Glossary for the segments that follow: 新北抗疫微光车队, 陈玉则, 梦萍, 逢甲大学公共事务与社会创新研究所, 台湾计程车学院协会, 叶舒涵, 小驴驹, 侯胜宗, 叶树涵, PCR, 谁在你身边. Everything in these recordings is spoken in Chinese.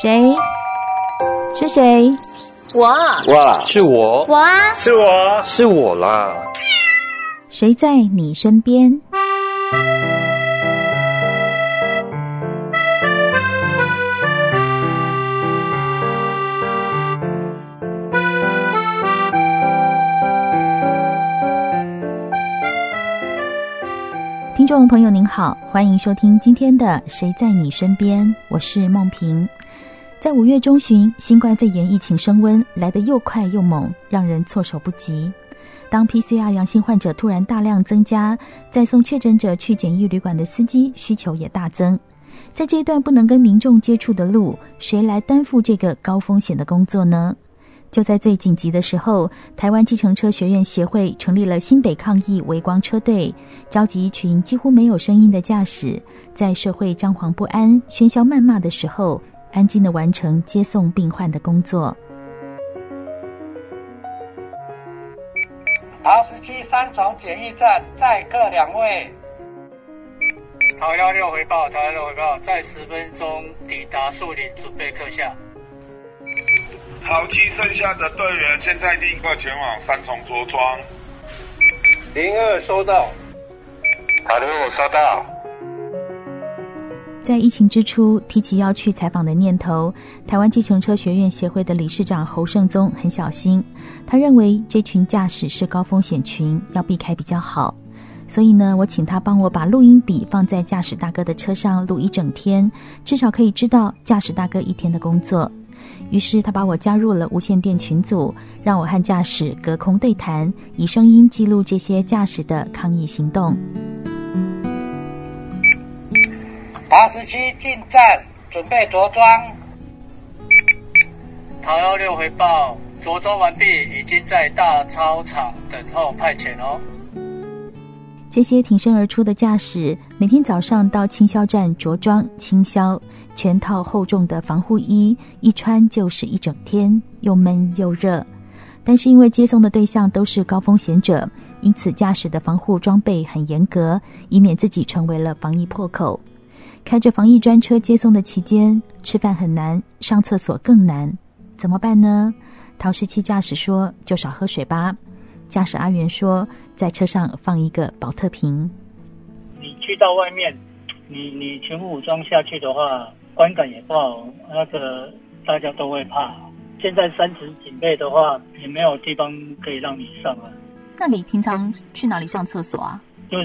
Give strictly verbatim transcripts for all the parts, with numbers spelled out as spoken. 谁？是谁？我。我。是我。我啊。是我。是我啦。谁在你身边？听众朋友您好，欢迎收听今天的《谁在你身边》，我是梦萍。在五月中旬，新冠肺炎疫情升温，来得又快又猛，让人措手不及。当 P C R 阳性患者突然大量增加，再送确诊者去检疫旅馆的司机需求也大增。在这一段不能跟民众接触的路，谁来担负这个高风险的工作呢？就在最紧急的时候，台湾计程车学院协会成立了新北抗疫微光车队，召集一群几乎没有声音的驾驶，在社会张狂不安、喧嚣谩骂的时候，安静地完成接送病患的工作。桃十七三重检疫站载客两位，桃幺六回报，桃幺六回报，在十分钟抵达树林，准备客下。桃七剩下的队员现在立刻前往三重着装。零二收到。桃零五收到。在疫情之初，提起要去采访的念头，台湾计程车学院协会的理事长侯胜宗很小心，他认为这群驾驶是高风险群，要避开比较好。所以呢，我请他帮我把录音笔放在驾驶大哥的车上录一整天，至少可以知道驾驶大哥一天的工作。于是他把我加入了无线电群组，让我和驾驶隔空对谈，以声音记录这些驾驶的抗议行动。八十七进站，准备着装。桃幺六回报，着装完毕，已经在大操场等候派遣哦。这些挺身而出的驾驶，每天早上到清消站着装清消，全套厚重的防护衣，一穿就是一整天，又闷又热。但是因为接送的对象都是高风险者，因此驾驶的防护装备很严格，以免自己成为了防疫破口。开着防疫专车接送的期间，吃饭很难，上厕所更难，怎么办呢？桃十七驾驶说，就少喝水吧。驾驶阿元说，在车上放一个保特瓶。你去到外面，你你全副武装下去的话，观感也不好，那个大家都会怕。现在三级警备的话，也没有地方可以让你上啊。那你平常去哪里上厕所啊？就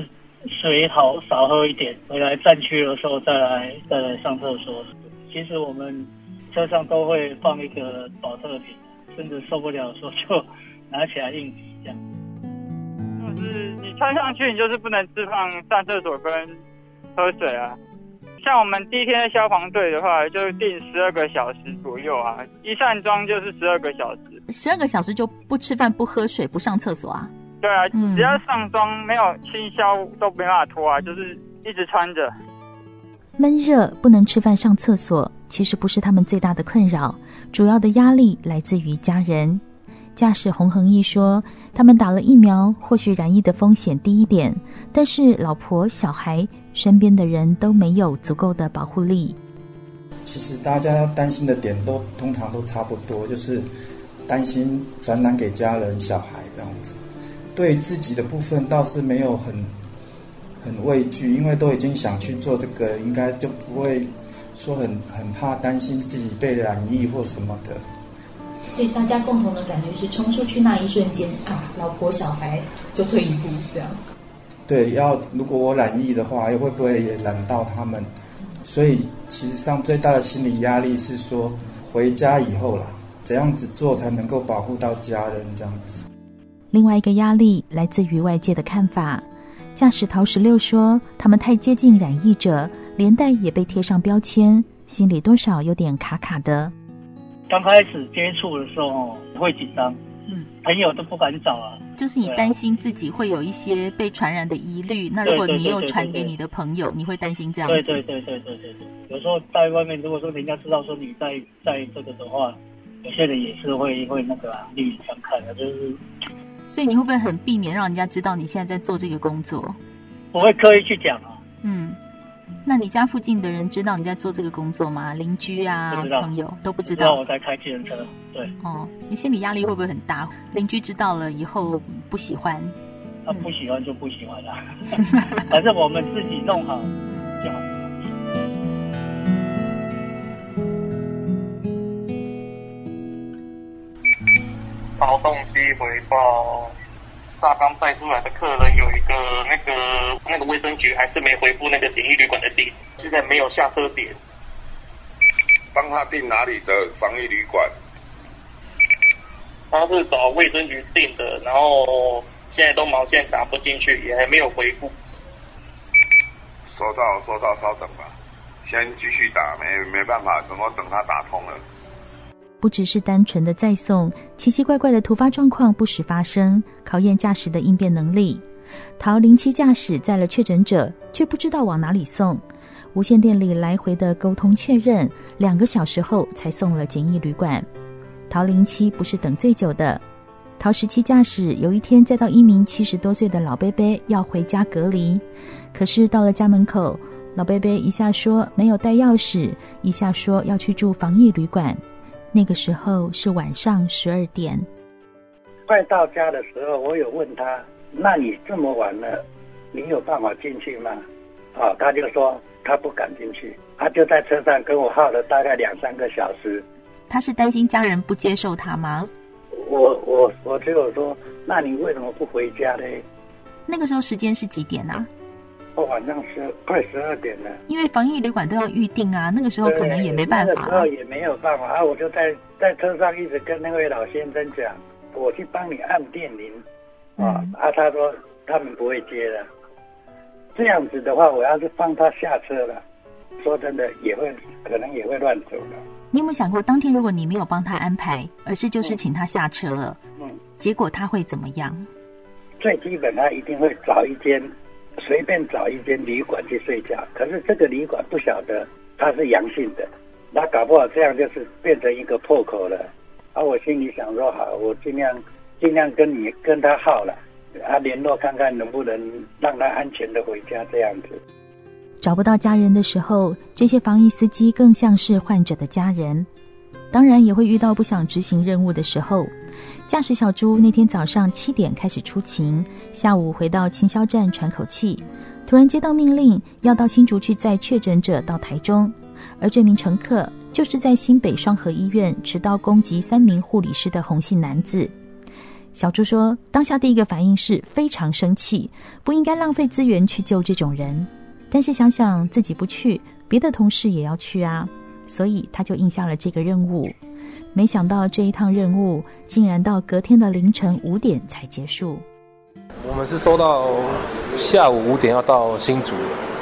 水好少喝一点，回来站区的时候再来再来上厕所。其实我们车上都会放一个保特瓶，甚至受不了的时候就拿起来硬挤这样。就是你穿上去，你就是不能置放上厕所跟喝水啊。像我们第一天的消防队的话，就定十二个小时左右啊，一站桩就是十二个小时，十二个小时就不吃饭、不喝水、不上厕所啊。对啊，只要上桩没有清消都没办法脱啊，就是一直穿着。闷热不能吃饭、上厕所，其实不是他们最大的困扰，主要的压力来自于家人。驾驶洪恒毅说，他们打了疫苗，或许染疫的风险低一点，但是老婆、小孩、身边的人都没有足够的保护力。其实大家担心的点都通常都差不多，就是担心传染给家人、小孩这样子。对自己的部分倒是没有很很畏惧，因为都已经想去做这个，应该就不会说很很怕担心自己被染疫或什么的。所以大家共同的感觉是冲出去那一瞬间啊，老婆小孩就退一步这样。对，要如果我染疫的话，会不会也染到他们？所以其实上最大的心理压力是说，回家以后啦，怎样子做才能够保护到家人这样子。另外一个压力来自于外界的看法。驾驶桃十六说，他们太接近染疫者，连带也被贴上标签，心里多少有点卡卡的。刚开始接触的时候会紧张，嗯，朋友都不敢找啊。就是你担心自己会有一些被传染的疑虑，那如果你又传给你的朋友，你会担心这样子。对对对对对对。有时候在外面，如果说人家知道说你在在这个的话，有些人也是会会那个啊，另眼相看的，就是。所以你会不会很避免让人家知道你现在在做这个工作？我会刻意去讲啊。嗯。那你家附近的人知道你在做这个工作吗？邻居啊，朋友都不知道。不知道我在开计程车，对。哦，你心理压力会不会很大？邻居知道了以后不喜欢？他、啊、不喜欢就不喜欢了，反正我们自己弄好就好。劳动低回报。大纲带出来的客人有一个那个那个卫生局还是没回复那个简易旅馆的地址，现在没有下车点。帮他订哪里的防疫旅馆？他是找卫生局订的，然后现在都毛线打不进去，也还没有回复。收到收到，稍等吧，先继续打，没没办法，怎么等他打通了？不只是单纯的载送，奇奇怪怪的突发状况不时发生，考验驾驶的应变能力。桃零七驾驶载了确诊者，却不知道往哪里送。无线电里来回的沟通确认，两个小时后才送了简易旅馆。桃零七不是等最久的。桃十七驾驶有一天载到一名七十多岁的老伯伯要回家隔离，可是到了家门口，老伯伯一下说没有带钥匙，一下说要去住防疫旅馆。那个时候是晚上十二点，快到家的时候，我有问他：“那你这么晚了，你有办法进去吗？”啊、哦，他就说他不敢进去，他就在车上跟我耗了大概两三个小时。他是担心家人不接受他吗？我我我只有说，那你为什么不回家呢？那个时候时间是几点啊？我、哦、晚上十快十二点了，因为防疫旅馆都要预定啊，那个时候可能也没办法、啊，那个时候也没有办法啊。我就在在车上一直跟那位老先生讲，我去帮你按电铃，啊、嗯、啊，他说他们不会接的。这样子的话，我要是放他下车了，说真的也会可能也会乱走的。你有没有想过，当天如果你没有帮他安排，而是就是请他下车了，嗯，结果他会怎么样？最基本他一定会找一间。随便找一间旅馆去睡觉，可是这个旅馆不晓得它是阳性的，那搞不好这样就是变成一个破口了。啊，我心里想说好，我尽量尽量跟你跟他耗了，啊联络看看能不能让他安全的回家这样子。找不到家人的时候，这些防疫司机更像是患者的家人，当然也会遇到不想执行任务的时候。驾驶小猪那天早上七点开始出勤，下午回到清消站喘口气，突然接到命令要到新竹去载确诊者到台中，而这名乘客就是在新北双和医院持刀攻击三名护理师的红姓男子。小猪说，当下第一个反应是非常生气，不应该浪费资源去救这种人，但是想想自己不去，别的同事也要去啊，所以他就应下了这个任务。没想到这一趟任务竟然到隔天的凌晨五点才结束。我们是收到下午五点要到新竹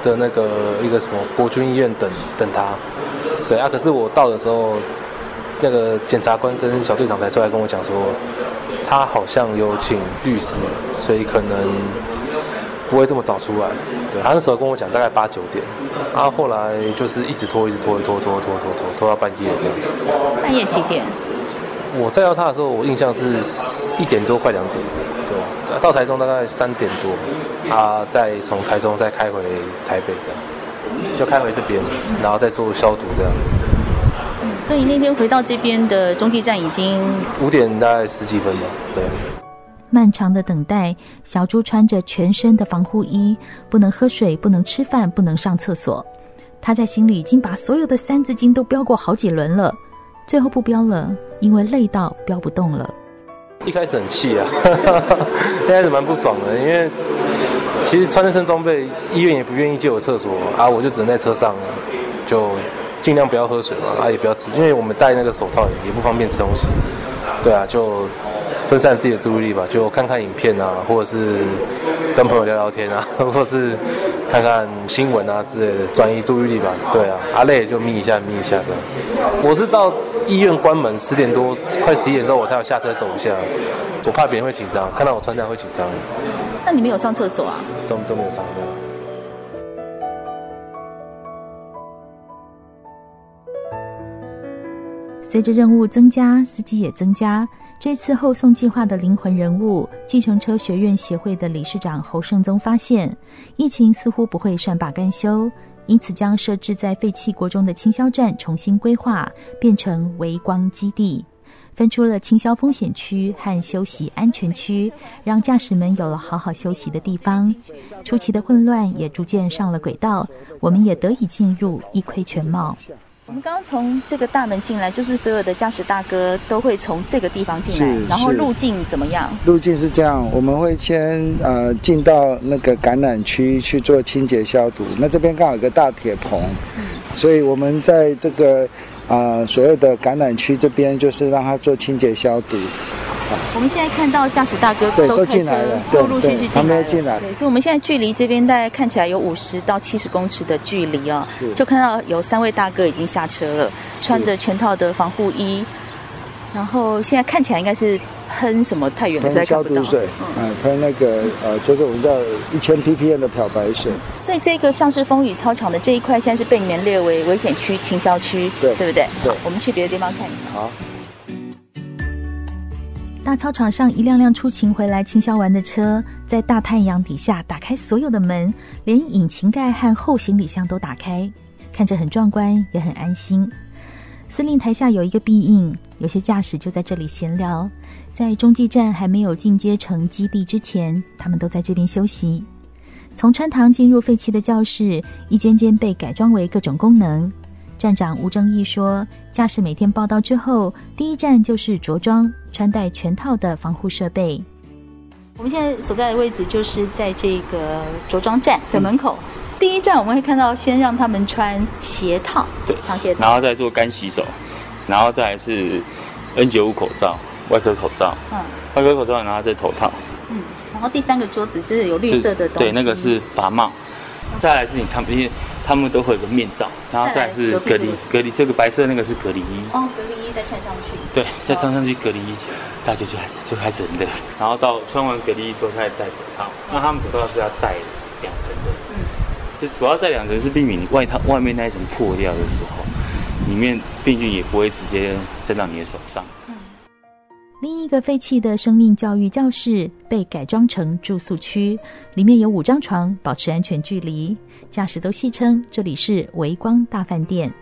的那个一个什么国军医院等等他，对啊，可是我到的时候，那个检察官跟小队长才出来跟我讲说，他好像有请律师，所以可能不会这么早出来。对，他那时候跟我讲大概八九点，然后后来就是一直拖，一直拖，拖拖拖拖拖拖到半夜这样。半夜几点？我载到他的时候，我印象是一点多快两点，对吧？到台中大概三点多，他再从台中再开回台北这样，就开回这边，然后再做消毒这样。嗯，所以那天回到这边的中继站已经五点大概十几分吧，对。漫长的等待，小猪穿着全身的防护衣，不能喝水，不能吃饭，不能上厕所。他在心里已经把所有的三字经都标过好几轮了，最后不标了，因为累到标不动了。一开始很气啊，一开始蛮不爽的，因为其实穿着身装备，医院也不愿意借我厕所啊，我就只能在车上，就尽量不要喝水嘛，啊也不要吃，因为我们戴那个手套也不方便吃东西，对啊就。分散自己的注意力吧，就看看影片啊，或者是跟朋友聊聊天啊，或者是看看新闻啊之类的，转移注意力吧。对啊，阿累就眯一下眯一下这样。我是到医院关门十点多，快十一点之后我才有下车走一下，我怕别人会紧张，看到我穿这样会紧张。那你没有上厕所啊？都都没有上过。随着任务增加，司机也增加。这次后送计划的灵魂人物，计程车学院协会的理事长侯胜宗发现，疫情似乎不会善罢甘休，因此将设置在废弃国中的清消站重新规划，变成微光基地，分出了清消风险区和休息安全区，让驾驶们有了好好休息的地方。初期的混乱也逐渐上了轨道，我们也得以进入，一窥全貌。我们刚刚从这个大门进来，就是所有的驾驶大哥都会从这个地方进来，然后路径怎么样？路径是这样，我们会先呃进到那个感染区去做清洁消毒。那这边刚好有个大铁棚，嗯、所以我们在这个啊、呃、所有的感染区这边就是让它做清洁消毒。我们现在看到驾驶大哥都开车陆陆续续进来了，进来对，所以我们现在距离这边大概看起来有五十到七十公尺的距离啊、哦，就看到有三位大哥已经下车了，穿着全套的防护衣，然后现在看起来应该是喷什么太远了，喷消毒水，嗯，嗯喷那个呃，就是我们叫一千 P P M 的漂白水。所以这个像是风雨操场的这一块，现在是被你们列为危险区、清消区，对，对不对？对，我们去别的地方看一下。好。大操场上一辆辆出勤回来清消完的车，在大太阳底下打开所有的门，连引擎盖和后行李箱都打开，看着很壮观，也很安心。司令台下有一个庇荫，有些驾驶就在这里闲聊。在中继站还没有进阶成基地之前，他们都在这边休息。从穿堂进入废弃的教室，一间间被改装为各种功能。站长吴正义说，驾驶每天报到之后，第一站就是着装，穿戴全套的防护设备。我们现在所在的位置就是在这个着装站的门口。嗯、第一站我们会看到，先让他们穿鞋套，对，长鞋套，然后再做干洗手，然后再来是 N 九十五 口罩、外科口罩，嗯，外科口罩，然后再头套，嗯，然后第三个桌子就是有绿色的东西，对，那个是罚帽。再来是你看，因为他们都会有个面罩，然后再来是隔离隔离，这个白色那个是隔离衣哦，隔离衣再穿上去，对，再穿上去隔离衣，大家就开始就开始很热，然后到穿完隔离衣之后，他也戴手套，那他们手套是要戴两层的，嗯，这主要戴两层是避免你外套外面那一层破掉的时候，里面病菌也不会直接沾到你的手上。嗯，另一个废弃的生命教育教室被改装成住宿区，里面有五张床，保持安全距离。驾驶都戏称这里是微光大饭店。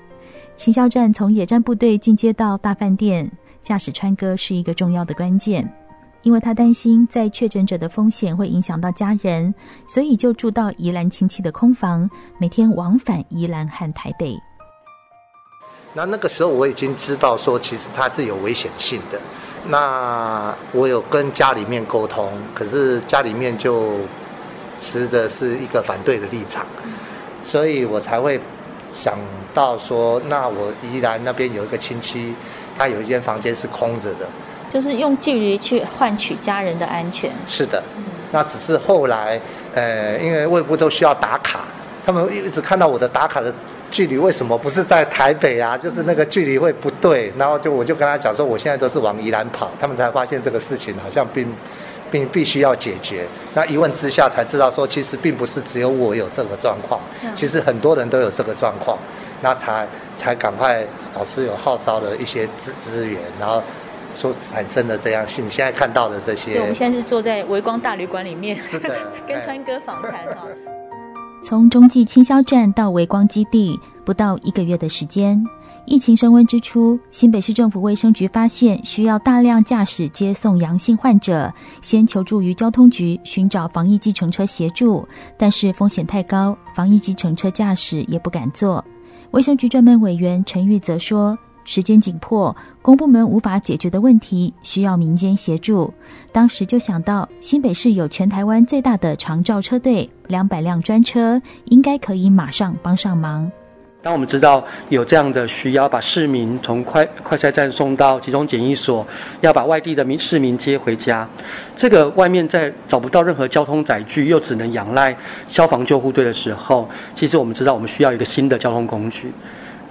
清消站从野战部队进阶到大饭店，驾驶川哥是一个重要的关键，因为他担心在确诊者的风险会影响到家人，所以就住到宜兰亲戚的空房，每天往返宜兰和台北。那那个时候我已经知道说，其实它是有危险性的。那我有跟家里面沟通，可是家里面就持的是一个反对的立场，所以我才会想到说，那我宜兰那边有一个亲戚，他有一间房间是空着的，就是用距离去换取家人的安全。是的，那只是后来，呃，因为卫部都需要打卡，他们一直看到我的打卡的距离为什么不是在台北啊？就是那个距离会不对，然后就我就跟他讲说，我现在都是往宜兰跑，他们才发现这个事情好像并并必须要解决。那一问之下才知道说，其实并不是只有我有这个状况，其实很多人都有这个状况。那才才赶快老师有号召了一些资资源，然后所产生的这样性，你现在看到的这些。所以我们现在是坐在微光大旅馆里面，是的，跟川哥访谈啊。从中继清消站到微光基地不到一个月的时间，疫情升温之初，新北市政府卫生局发现需要大量驾驶接送阳性患者，先求助于交通局寻找防疫计程车协助，但是风险太高，防疫计程车驾驶也不敢做。卫生局专门委员陈玉则说，时间紧迫，公部门无法解决的问题需要民间协助。当时就想到，新北市有全台湾最大的长照车队，两百辆专车，应该可以马上帮上忙。当我们知道有这样的需要，把市民从快快筛站送到集中检疫所，要把外地的民市民接回家，这个外面在找不到任何交通载具，又只能仰赖消防救护队的时候，其实我们知道我们需要一个新的交通工具。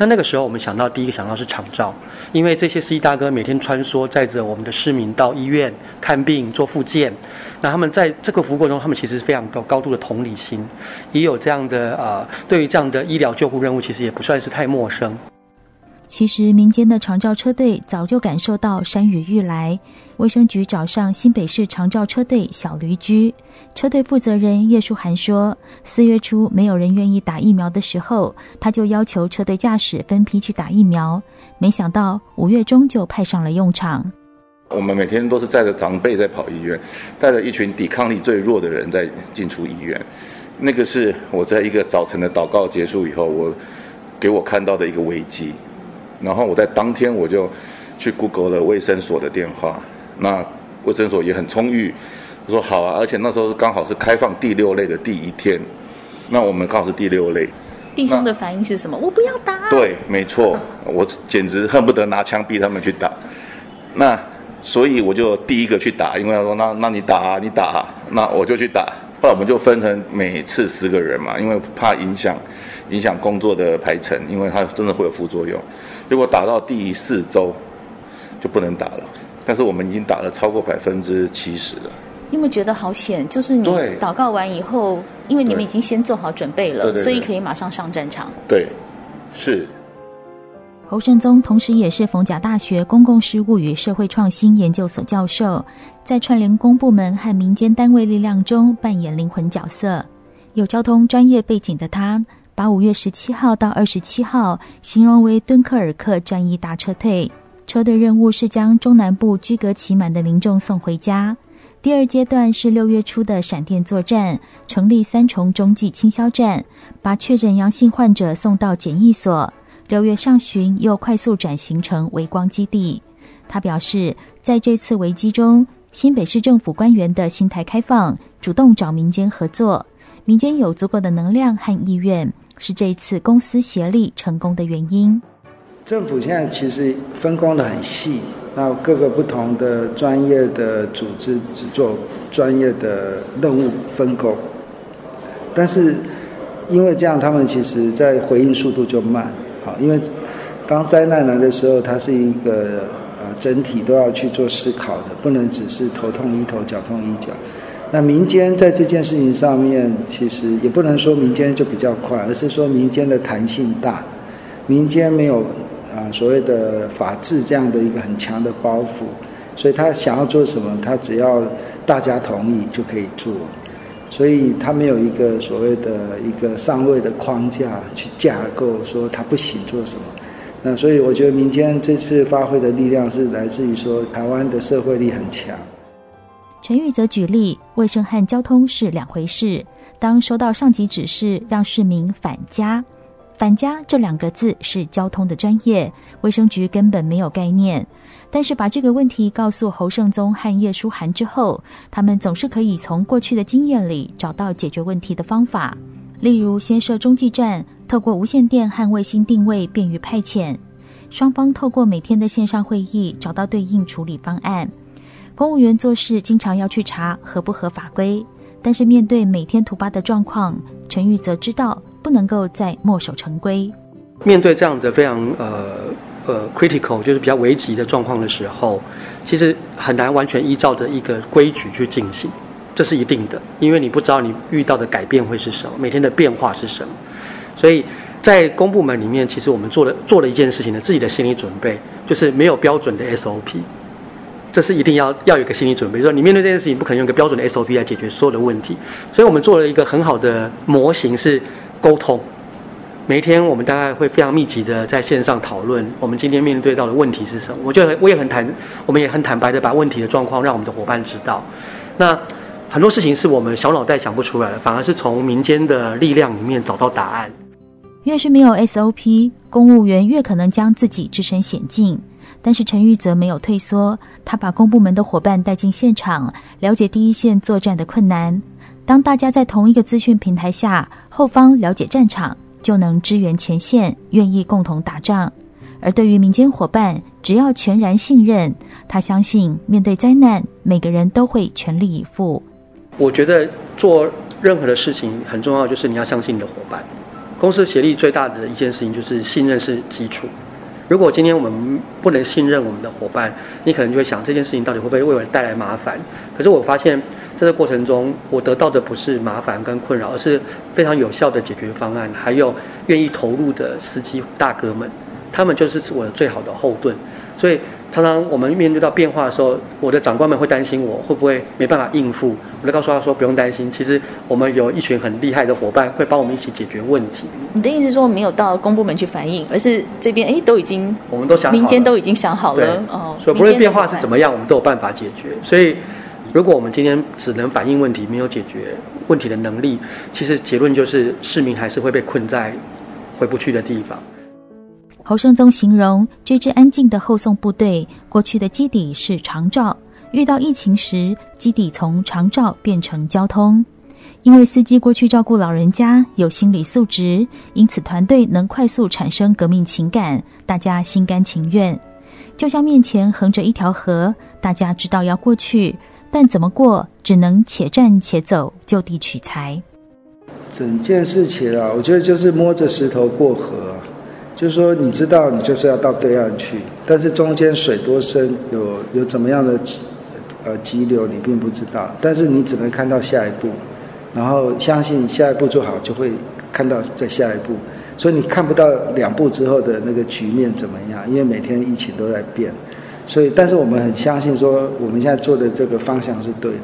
那那个时候我们想到第一个想到是长照，因为这些司机大哥每天穿梭载着我们的市民到医院看病做复健，那他们在这个服务过程中，他们其实非常有高度的同理心，也有这样的呃，对于这样的医疗救护任务其实也不算是太陌生。其实民间的长照车队早就感受到山雨欲来，卫生局找上新北市长照车队小驴驹，车队负责人叶树涵说，四月初没有人愿意打疫苗的时候，他就要求车队驾驶分批去打疫苗，没想到五月中就派上了用场。我们每天都是带着长辈在跑医院，带着一群抵抗力最弱的人在进出医院，那个是我在一个早晨的祷告结束以后，我给我看到的一个危机。然后我在当天我就去 Google 了卫生所的电话，那卫生所也很充裕，我说好啊，而且那时候刚好是开放第六类的第一天，那我们刚好是第六类。弟兄的反应是什么？我不要打。对，没错，我简直恨不得拿枪逼他们去打。那所以我就第一个去打，因为他说那那你打啊你打啊，那我就去打。后来我们就分成每次十个人嘛，因为怕影响影响工作的排程，因为它真的会有副作用。结果打到第四周就不能打了，但是我们已经打了超过百分之七十了。你有没有觉得好险？就是你祷告完以后，因为你们已经先做好准备了，对对对对，所以可以马上上战场。对，是。侯胜宗同时也是逢甲大学公共事务与社会创新研究所教授，在串联公部门和民间单位力量中扮演灵魂角色。有交通专业背景的他，把五月十七号到二十七号形容为敦刻尔克战役大撤退。车队任务是将中南部居隔期满的民众送回家。第二阶段是六月初的闪电作战，成立三重中继清消站，把确诊阳性患者送到检疫所。六月上旬又快速转型成微光基地。他表示，在这次危机中，新北市政府官员的心态开放，主动找民间合作，民间有足够的能量和意愿，是这一次公私协力成功的原因。政府现在其实分工得很细，那各个不同的专业的组织只做专业的任务分工，但是因为这样，他们其实在回应速度就慢。好，因为当灾难来的时候，它是一个呃整体都要去做思考的，不能只是头痛医头，脚痛医脚。那民间在这件事情上面，其实也不能说民间就比较快，而是说民间的弹性大，民间没有啊、呃、所谓的法治这样的一个很强的包袱，所以他想要做什么，他只要大家同意就可以做，所以他没有一个所谓的一个上位的框架去架构说他不行做什么。那所以我觉得民间这次发挥的力量是来自于说台湾的社会力很强。陈玉则举例，卫生和交通是两回事，当收到上级指示让市民返家，返家这两个字是交通的专业，卫生局根本没有概念，但是把这个问题告诉侯胜宗和叶舒涵之后，他们总是可以从过去的经验里找到解决问题的方法，例如先设中继站，透过无线电和卫星定位便于派遣，双方透过每天的线上会议找到对应处理方案。公务员做事经常要去查合不合法规，但是面对每天突发的状况，陈玉则知道不能够再墨守成规。面对这样的非常呃呃 critical 就是比较危急的状况的时候，其实很难完全依照着一个规矩去进行，这是一定的，因为你不知道你遇到的改变会是什么，每天的变化是什么。所以在公部门里面，其实我们做了做了一件事情的自己的心理准备，就是没有标准的 S O P。这是一定要要有一个心理准备，说你面对这件事情不可能用一个标准的 S O P 来解决所有的问题，所以我们做了一个很好的模型是沟通。每一天我们大概会非常密集的在线上讨论我们今天面对到的问题是什么，我觉得我也很坦，我们也很坦白的把问题的状况让我们的伙伴知道。那很多事情是我们小脑袋想不出来的，反而是从民间的力量里面找到答案。越是没有 S O P， 公务员越可能将自己置身险境。但是陈玉则没有退缩，他把公部门的伙伴带进现场，了解第一线作战的困难。当大家在同一个资讯平台下，后方了解战场，就能支援前线，愿意共同打仗。而对于民间伙伴，只要全然信任，他相信面对灾难，每个人都会全力以赴。我觉得做任何的事情很重要，就是你要相信你的伙伴。公私协力最大的一件事情就是信任是基础。如果今天我们不能信任我们的伙伴，你可能就会想这件事情到底会不会为我带来麻烦。可是我发现在这过程中，我得到的不是麻烦跟困扰，而是非常有效的解决方案，还有愿意投入的司机大哥们。他们就是我的最好的后盾。所以常常我们面对到变化的时候，我的长官们会担心我会不会没办法应付，我就告诉他说不用担心，其实我们有一群很厉害的伙伴会帮我们一起解决问题。你的意思是说没有到公部门去反映，而是这边哎都已经我们都想好了，民间都已经想好了哦，所以不论变化是怎么样，我们都有办法解决。所以如果我们今天只能反映问题，没有解决问题的能力，其实结论就是市民还是会被困在回不去的地方。侯胜宗形容这支安静的后送部队，过去的基底是长照，遇到疫情时，基底从长照变成交通。因为司机过去照顾老人家，有心理素质，因此团队能快速产生革命情感，大家心甘情愿。就像面前横着一条河，大家知道要过去，但怎么过，只能且战且走，就地取材。整件事情啊，我觉得就是摸着石头过河啊。就是说你知道你就是要到对岸去，但是中间水多深，有有怎么样的呃急流你并不知道，但是你只能看到下一步，然后相信下一步做好就会看到再下一步，所以你看不到两步之后的那个局面怎么样，因为每天疫情都在变。所以但是我们很相信说我们现在做的这个方向是对的，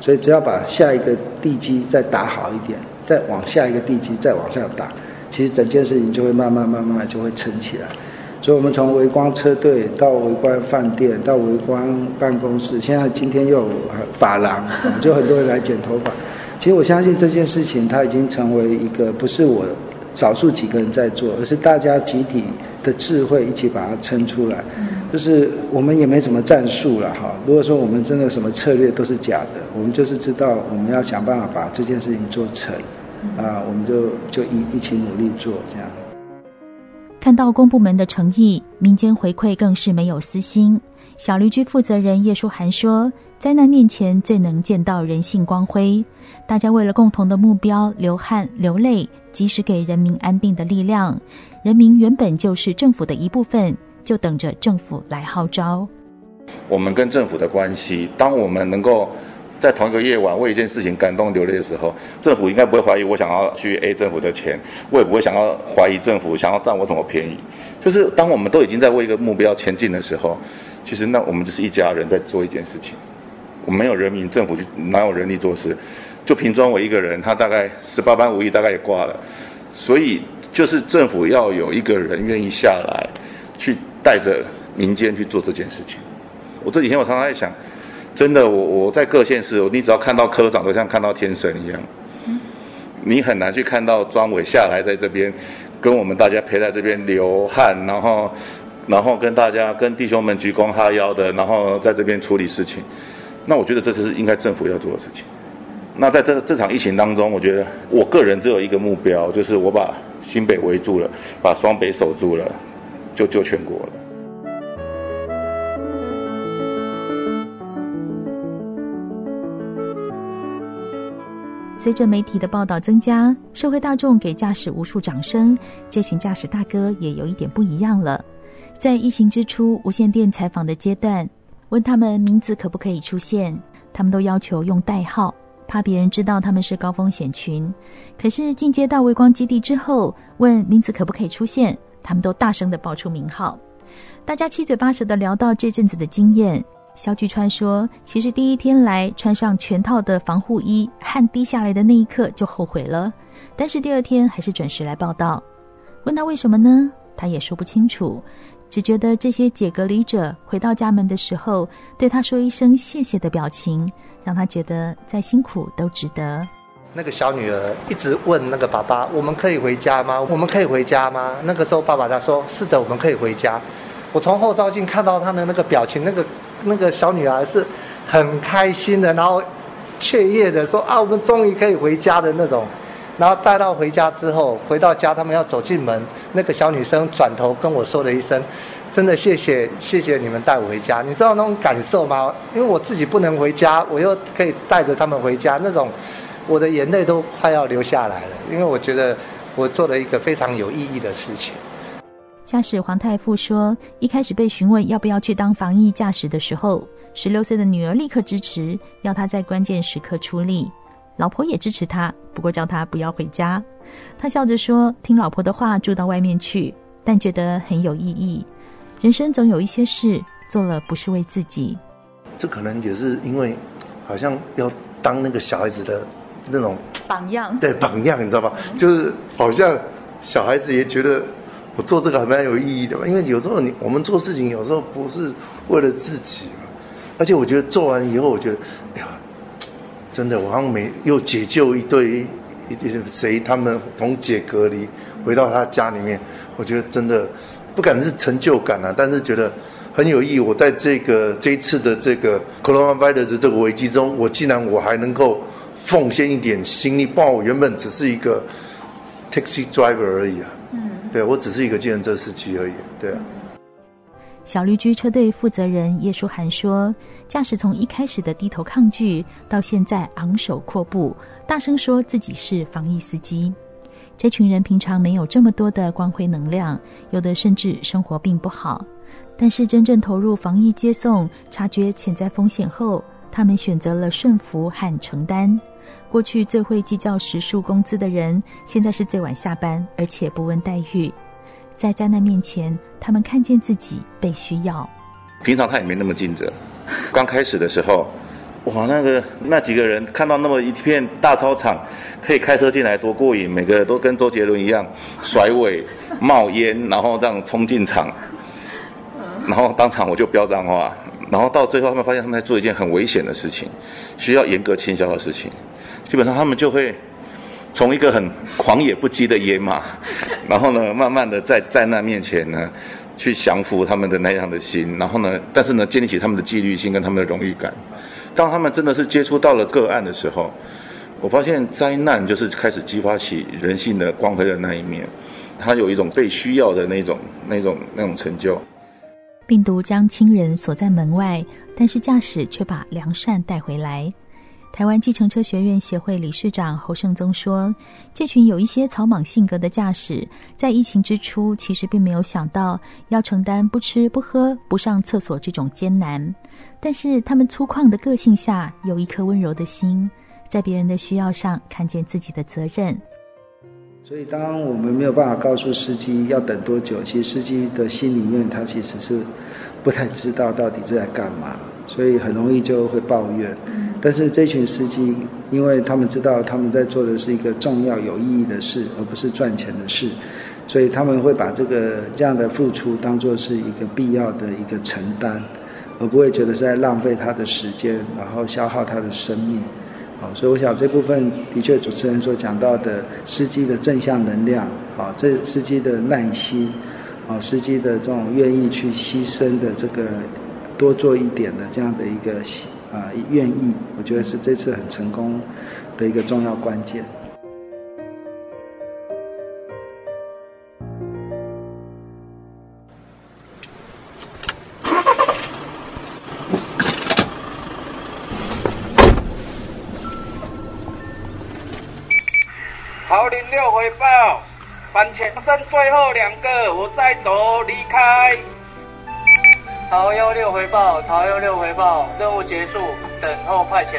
所以只要把下一个地基再打好一点，再往下一个地基再往上打，其实整件事情就会慢慢慢慢就会撑起来。所以我们从微光车队到微光饭店到微光办公室，现在今天又有发廊，就很多人来剪头发。其实我相信这件事情它已经成为一个不是我少数几个人在做，而是大家集体的智慧一起把它撑出来。就是我们也没什么战术了哈，如果说我们真的什么策略都是假的，我们就是知道我们要想办法把这件事情做成啊，我们就就一一起努力做这样。看到公部门的诚意，民间回馈更是没有私心。小绿居负责人叶淑涵说：“灾难面前最能见到人性光辉，大家为了共同的目标流汗流泪，即使给人民安定的力量。人民原本就是政府的一部分，就等着政府来号召。我们跟政府的关系，当我们能够。”在同一个夜晚为一件事情感动流泪的时候，政府应该不会怀疑我想要去 A 政府的钱，我也不会想要怀疑政府想要占我什么便宜。就是当我们都已经在为一个目标前进的时候，其实那我们就是一家人在做一件事情。我没有人民，政府去哪有人力做事？就凭庄伟一个人，他大概十八般武艺大概也挂了。所以就是政府要有一个人愿意下来，去带着民间去做这件事情。我这几天我常常在想。真的，我我在各县市，你只要看到科长，都像看到天神一样。你很难去看到庄委下来在这边，跟我们大家陪在这边流汗，然后然后跟大家跟弟兄们鞠躬哈腰的，然后在这边处理事情。那我觉得这是应该政府要做的事情。那在这这场疫情当中，我觉得我个人只有一个目标，就是我把新北围住了，把双北守住了，就救全国了。随着媒体的报道增加，社会大众给驾驶无数掌声，这群驾驶大哥也有一点不一样了。在疫情之初，无线电采访的阶段，问他们名字可不可以出现，他们都要求用代号，怕别人知道他们是高风险群。可是进阶到微光基地之后，问名字可不可以出现，他们都大声地报出名号。大家七嘴八舌地聊到这阵子的经验。萧菊川说，其实第一天来穿上全套的防护衣，汗滴下来的那一刻就后悔了，但是第二天还是准时来报道。问他为什么呢，他也说不清楚，只觉得这些解隔离者回到家门的时候对他说一声谢谢的表情，让他觉得再辛苦都值得。那个小女儿一直问那个爸爸，我们可以回家吗？我们可以回家吗？那个时候爸爸他说，是的，我们可以回家。我从后照镜看到他的那个表情，那个那个小女孩是很开心的，然后雀跃的说啊，我们终于可以回家的那种。然后带到回家之后，回到家他们要走进门，那个小女生转头跟我说了一声，真的谢谢谢谢你们带我回家。你知道那种感受吗？因为我自己不能回家，我又可以带着他们回家，那种我的眼泪都快要流下来了，因为我觉得我做了一个非常有意义的事情。驾驶黄太富说，一开始被询问要不要去当防疫驾驶的时候，十六岁的女儿立刻支持，要他在关键时刻出力。老婆也支持他，不过叫他不要回家。他笑着说，听老婆的话住到外面去，但觉得很有意义。人生总有一些事做了不是为自己，这可能也是因为好像要当那个小孩子的那种榜样，对，榜样，你知道吧？就是好像小孩子也觉得我做这个还蛮有意义的嘛，因为有时候你我们做事情有时候不是为了自己嘛，而且我觉得做完以后，我觉得哎呀，真的我好像没又解救一对一对谁，他们从解隔离回到他家里面，我觉得真的不敢是成就感啊，但是觉得很有意义。我在这个这一次的这个 coronavirus 这个危机中，我竟然我还能够奉献一点心力，不然我原本只是一个 taxi driver 而已啊。嗯，对，我只是一个计程车司机而已。对啊。小绿居车队负责人叶舒涵说：“驾驶从一开始的低头抗拒，到现在昂首阔步，大声说自己是防疫司机。这群人平常没有这么多的光辉能量，有的甚至生活并不好，但是真正投入防疫接送，察觉潜在风险后，他们选择了顺服和承担。”过去最会计较时数工资的人，现在是最晚下班，而且不问待遇。在灾难面前，他们看见自己被需要。平常他也没那么尽责，刚开始的时候，哇，那个那几个人看到那么一片大操场可以开车进来，多过瘾！每个人都跟周杰伦一样甩尾、冒烟，然后这样冲进场，然后当场我就飙脏话。然后到最后，他们发现他们在做一件很危险的事情，需要严格清消的事情。基本上他们就会从一个很狂野不羁的野马，然后呢，慢慢的在灾难面前呢，去降服他们的那样的心，然后呢，但是呢，建立起他们的纪律性跟他们的荣誉感。当他们真的是接触到了个案的时候，我发现灾难就是开始激发起人性的光辉的那一面，它有一种被需要的那种、那种、那种成就。病毒将亲人锁在门外，但是驾驶却把良善带回来。台湾计程车学院协会理事长侯胜宗说，这群有一些草莽性格的驾驶，在疫情之初其实并没有想到要承担不吃不喝不上厕所这种艰难，但是他们粗犷的个性下有一颗温柔的心，在别人的需要上看见自己的责任。所以当我们没有办法告诉司机要等多久，其实司机的心里面他其实是不太知道到底是在干嘛，所以很容易就会抱怨。但是这群司机，因为他们知道他们在做的是一个重要有意义的事，而不是赚钱的事，所以他们会把这个这样的付出当作是一个必要的一个承担，而不会觉得是在浪费他的时间，然后消耗他的生命。所以我想这部分的确主持人所讲到的司机的正向能量，这司机的耐心，司机的这种愿意去牺牲的这个多做一点的这样的一个愿意，我觉得是这次很成功的一个重要关键。桃林六回报，板前剩最后两个，我再走离开。桃幺六回报，桃幺六回报，任务结束，等候派遣。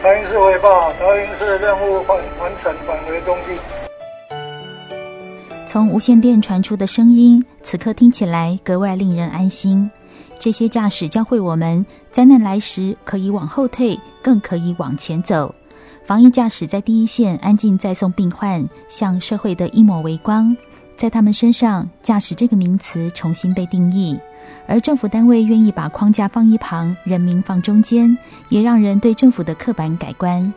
桃零四回报，桃零四任务完成，返回中继。从无线电传出的声音，此刻听起来格外令人安心。这些驾驶教会我们，灾难来时可以往后退，更可以往前走。防疫驾驶在第一线安静载送病患，向社会的一抹微光。在他们身上，驾驶这个名词重新被定义，而政府单位愿意把框架放一旁，人民放中间，也让人对政府的刻板改观。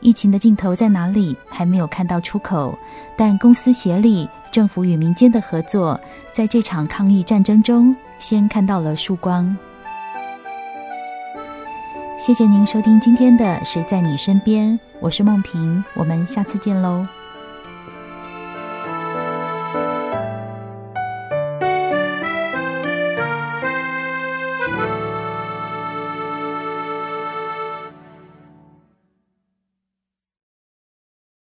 疫情的尽头在哪里，还没有看到出口，但公私协力，政府与民间的合作，在这场抗疫战争中先看到了曙光。谢谢您收听今天的《谁在你身边》，我是梦萍，我们下次见喽。